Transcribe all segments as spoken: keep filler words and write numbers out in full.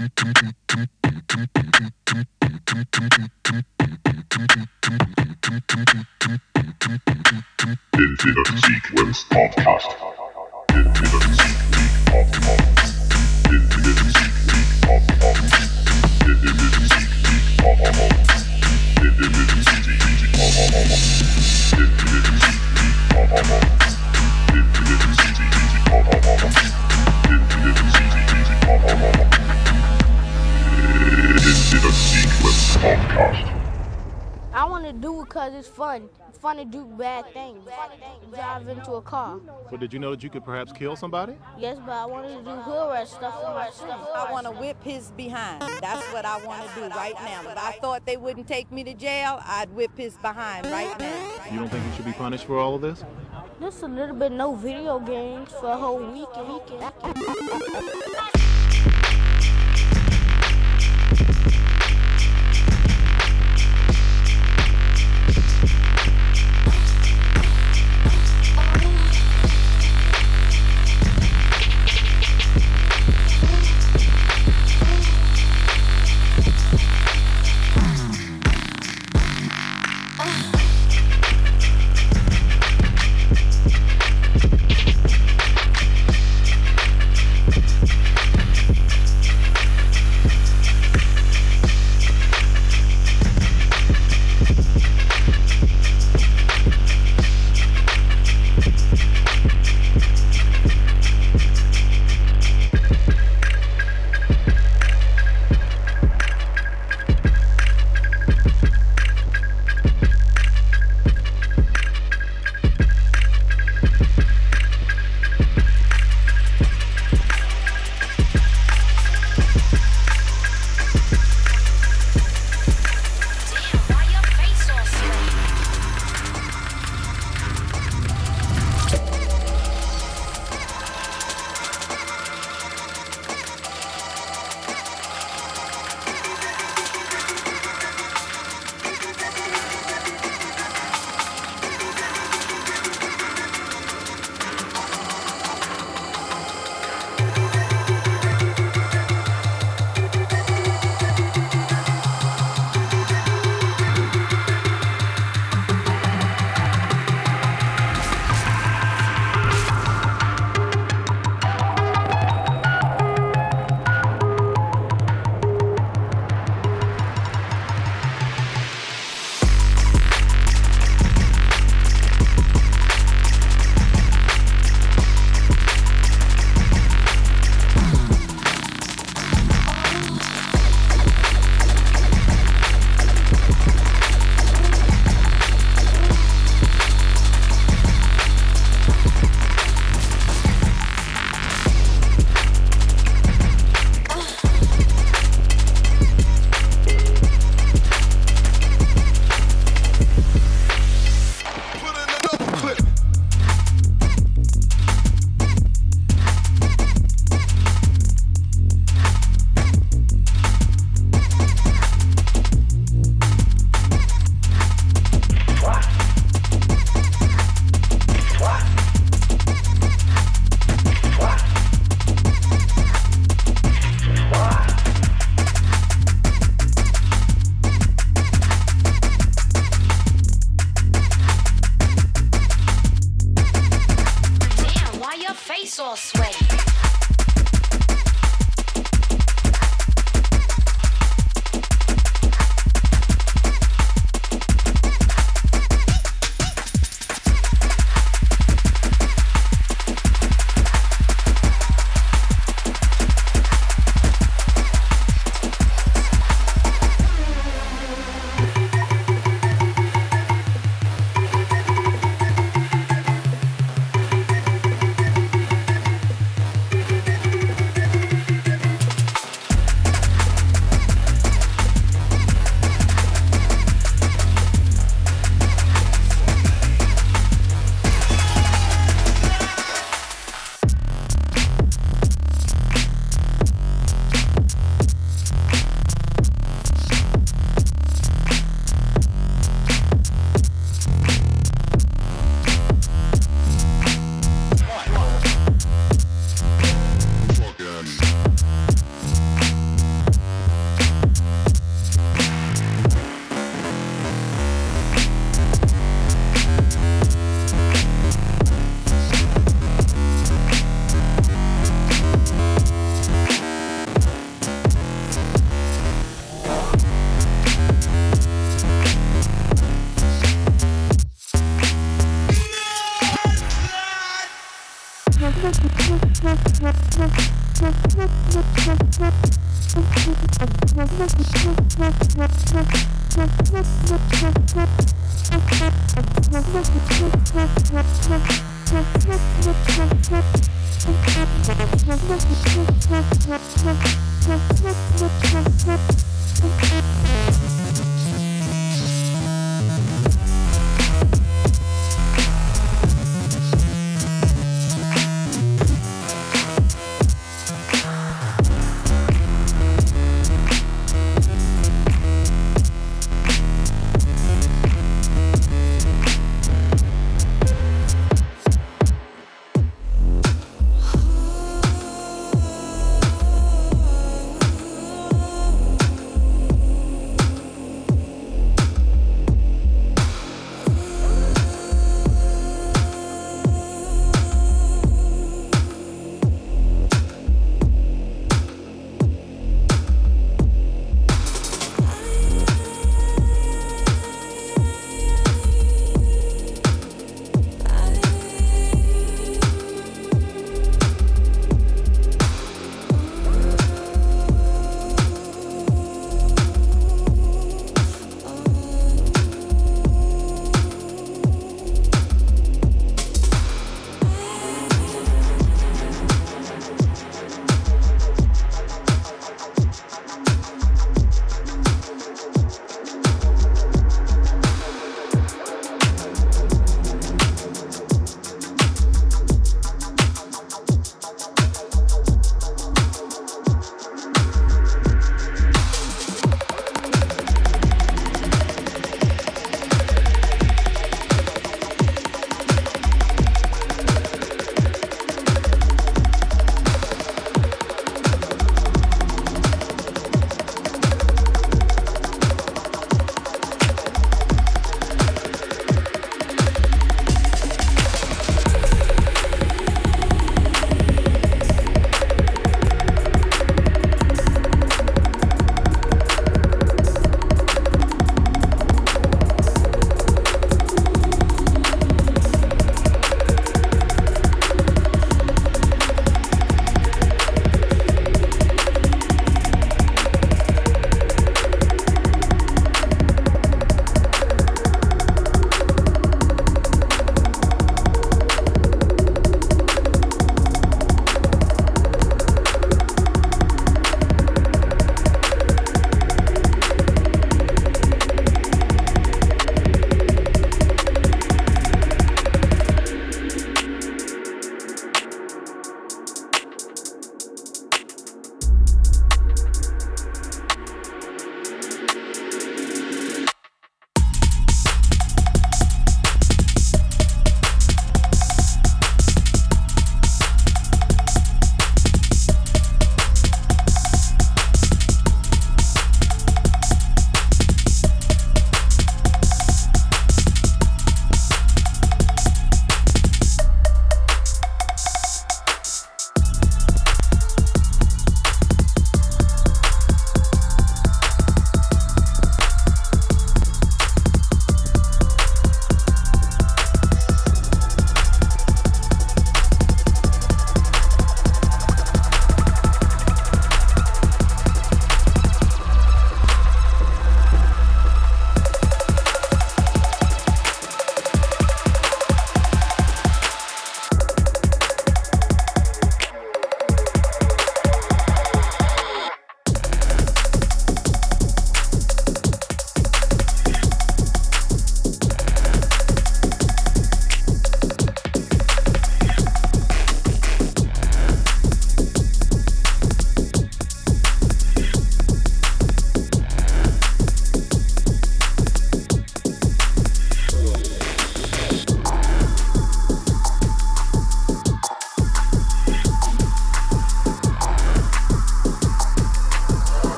Into the Sequence Podcast. Into the Sequence Podcast. Into the Sequence Podcast. Into the Sequence Podcast. Into the Sequence Podcast. Into the Sequence Podcast. Into the Sequence Podcast. Into the I want to do it because it's fun. It's fun to do bad things. Drive into a car. Well, did you know that you could perhaps kill somebody? Yes, but I wanted to do hood rat stuff on my street. I want to whip his behind. That's what I want to do right now. If I thought they wouldn't take me to jail, I'd whip his behind right now. You don't think he should be punished for all of this? Just a little bit, no video games for a whole week weekend.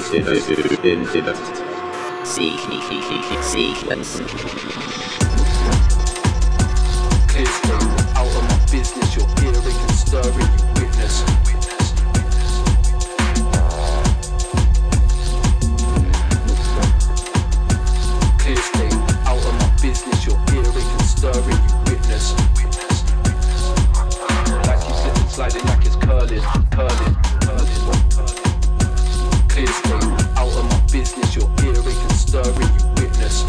sequence. Case from out of my business, you're hearing and stirring, you witness. Case from out of my business, you're hearing and stirring, you witness. Like he's slipping, sliding, like it's curling, curling. Out of my business, you're hearing and stirring, you witness.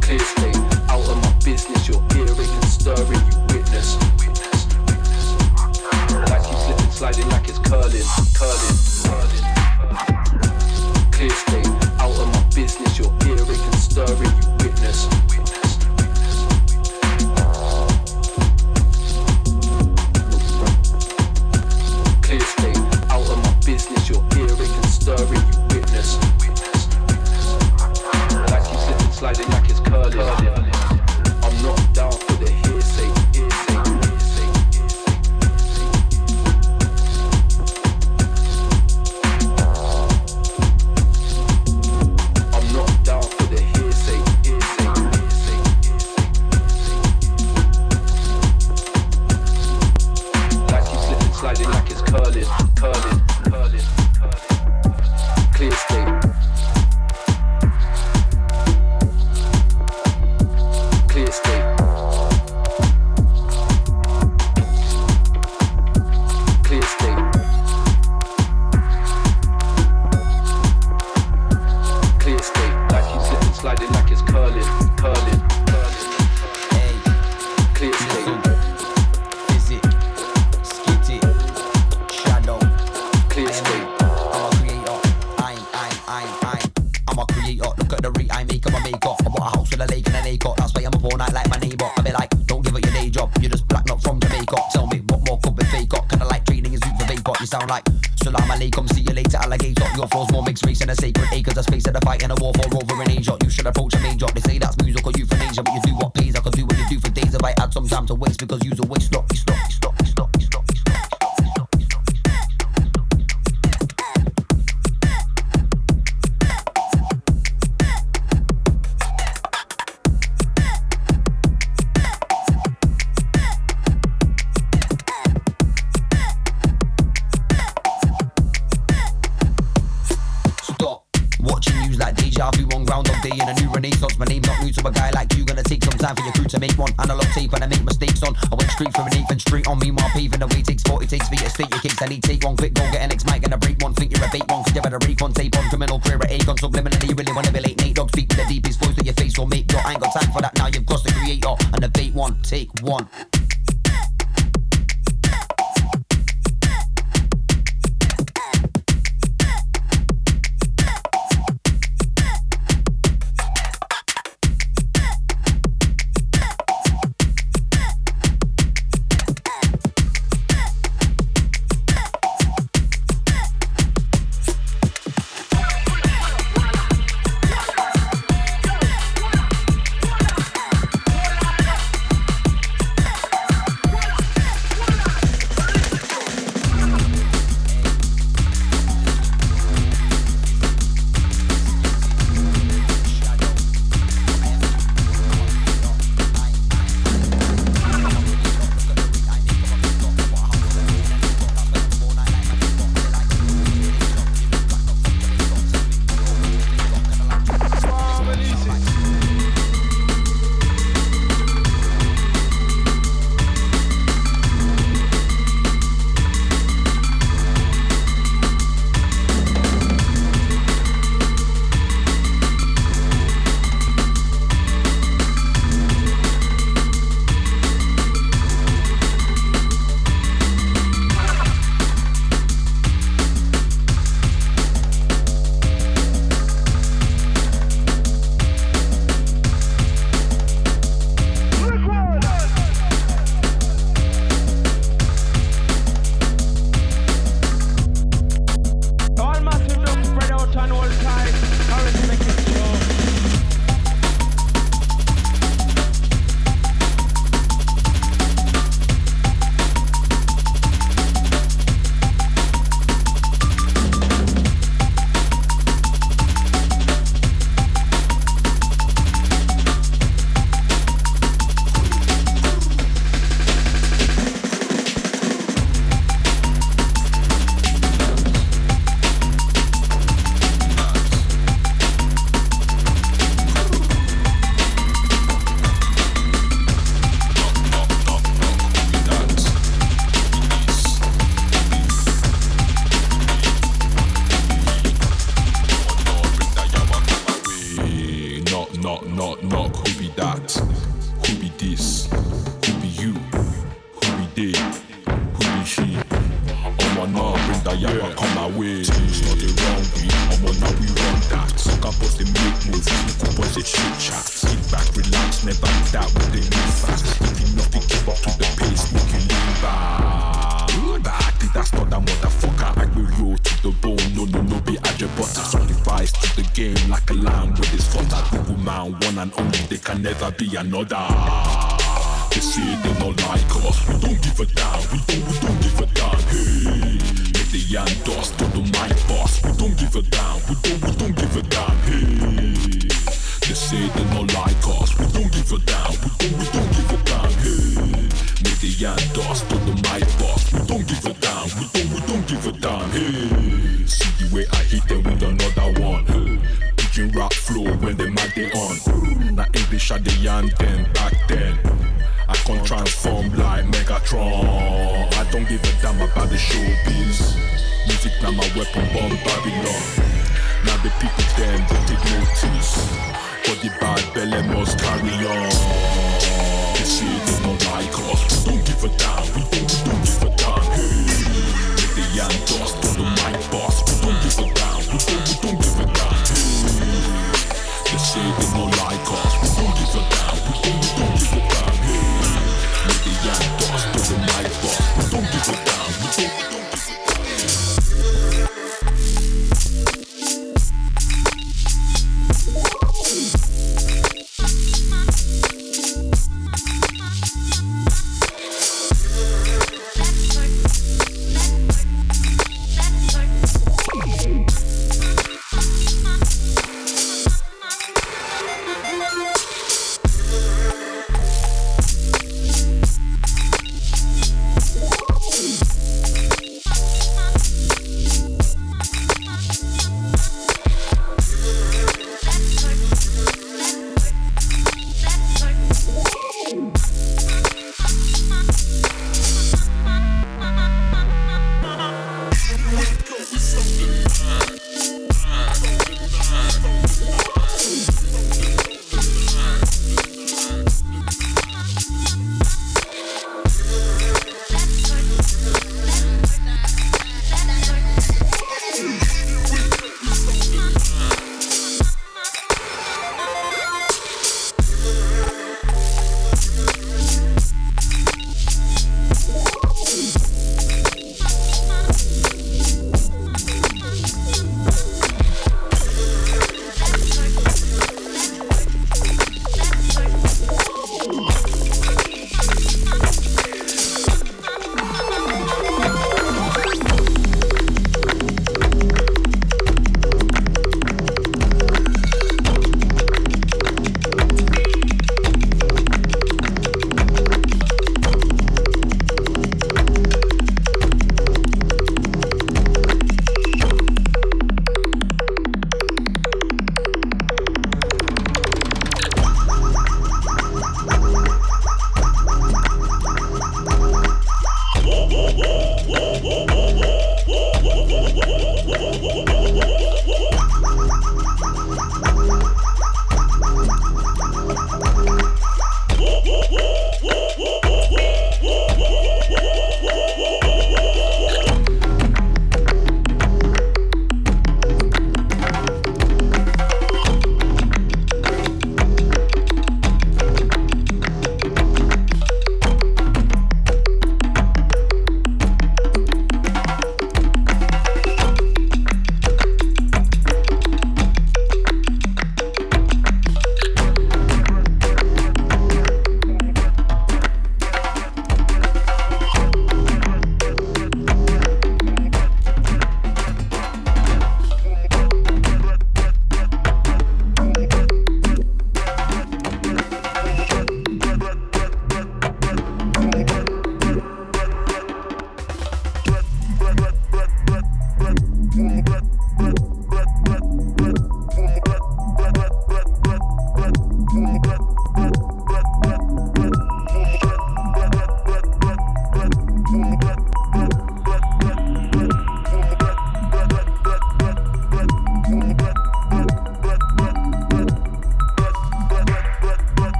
Clear state, out of my business, you're hearing and stirring, you witness. Like it's slipping, sliding, like it's curling, curling, curling. Clear state, out of my business, you're hearing and stirring, you witness. day. Who is she? I'm on now, bring the yama, come my way. She's not the wrong way, I'm on now, we run that. Talk about the make move, look up on the chit chat. Sit back, relax, never doubt with the new facts. If you nothing, keep up to the pace, make you lean back. Back, that's not that motherfucker. I will roll to the bone, no, no, no, be at your butter. Sacrifice to the game like a lamb with his flutter. People man, one and only, they can never be another. They say they not like us, we don't give a damn, we don't, we don't give a damn, hey. Make the young dust, don't the mind boss, we don't give a damn, we don't, we don't give a damn, hey. They say they not like us, we don't give a damn, we don't, we don't give a damn, hey. Make the young dust, don't the mind boss, we don't give a damn, we don't, we don't give a damn, hey. See the way I hit them with another one, hey. Pigeon rap flow when they mad they on. Now English are the young them back then. I can transform like Megatron. I don't give a damn about the showbiz. Music now my weapon, bomb Babylon. Now the people them they take notice, but the bad belly must carry on. They say they don't like us, we don't give a damn, we don't, we don't give a damn. Hey, make the young dust on the mic boss, we don't give a damn, we don't, we don't give a damn. Hey, they say they don't like us, we don't give a damn, we don't, we don't give a damn. Hey. The young dogs to the night boss. Don't give it down, we don't, we don't give it down.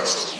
Podcast.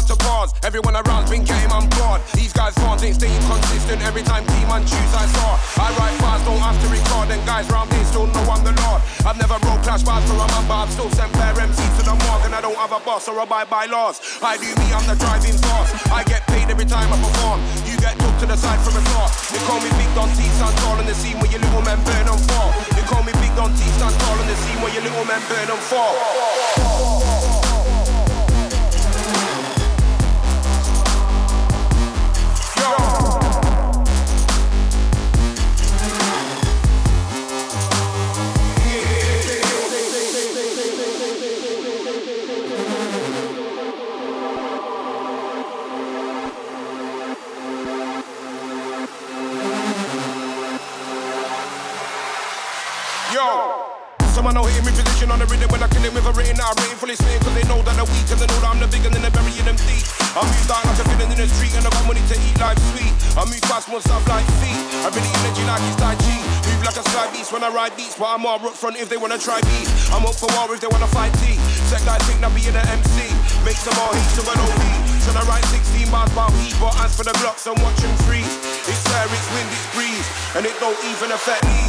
bars to bars. Everyone around's been game on board. These guys' fans ain't staying consistent. Every time team and choose I saw. I write bars, don't have to record. And guys round here still know I'm the Lord. I've never wrote clash bars to remember. I've still sent fair M Cs to the morgue. And I don't have a boss or abide by laws. I do me, I'm the driving force. I get paid every time I perform. You get took to the side from a thought. They call me Big Don T, stand tall on the scene where your little men burn and fall. They call me Big Don T, stand tall on the scene where your little men burn and fall. Someone out here in position on the rhythm when I kill it with a written out, written fully spitting, cause they know that I'm weak, cause they know that I'm the big and then they're burying them deep. I move down like a villain in the street and I got money to eat life sweet. I move fast once I've like feet. I really energy like it's Tai Chi. Move like a sky beast when I ride beats, but I'm all rook front if they wanna try beats. I'm up for war if they wanna fight tea. Tech guys think that be in the M C. Make some more heat so I don't beat. Should I write sixteen bars about heat, but as for the blocks I'm watching freeze. It's air, it's wind, it's breeze, and it don't even affect me.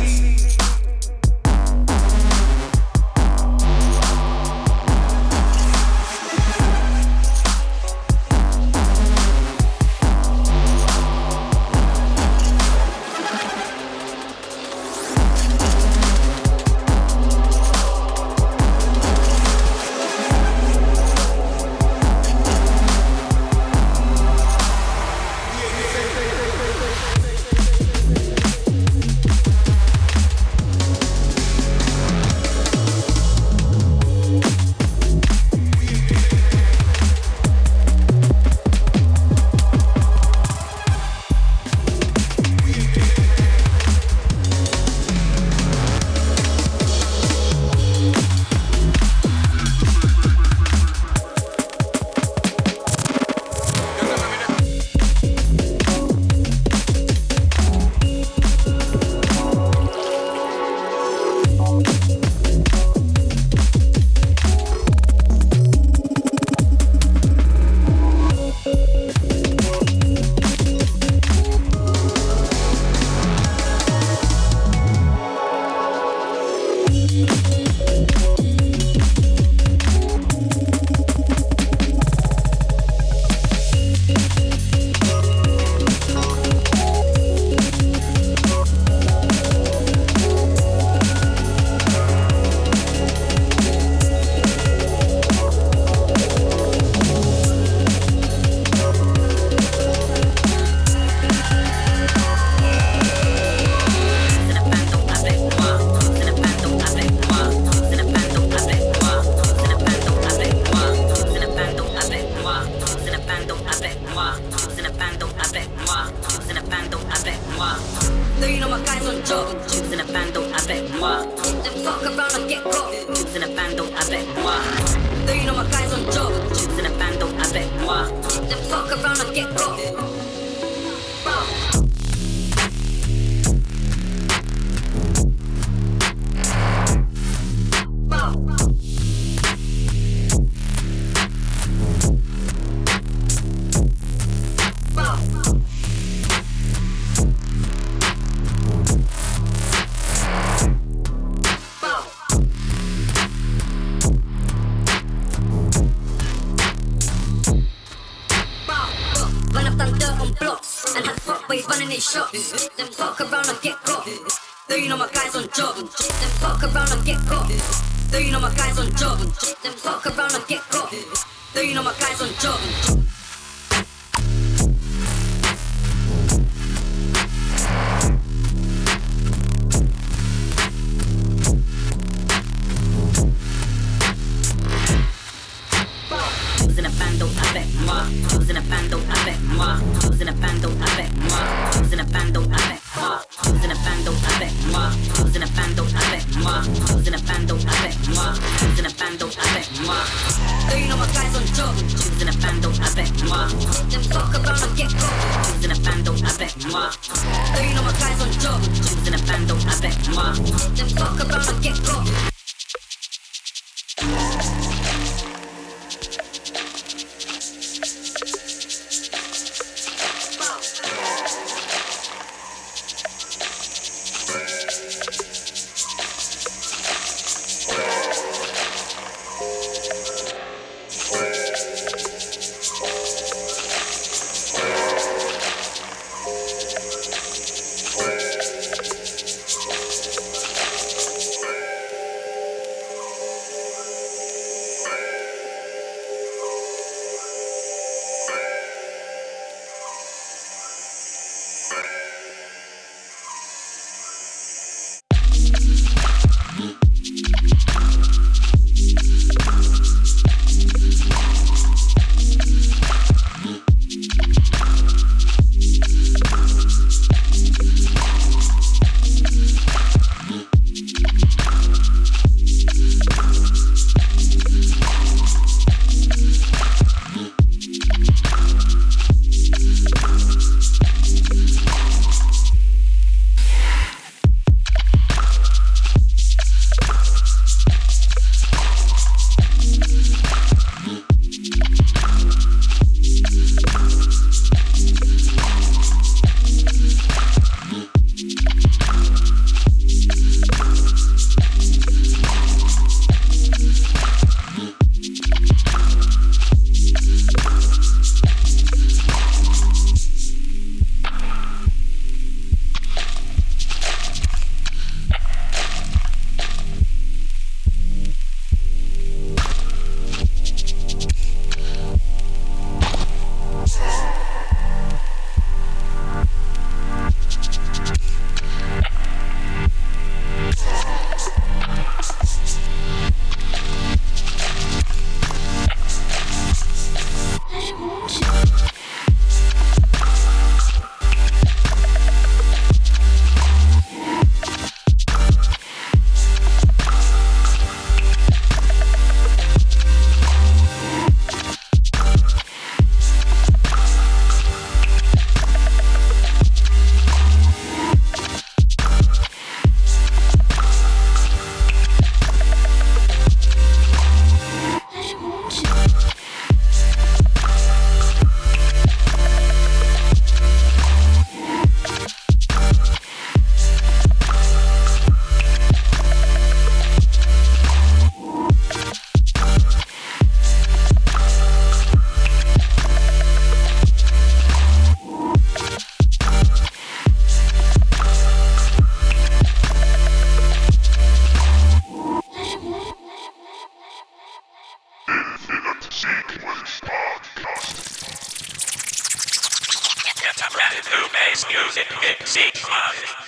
Music Mix each month.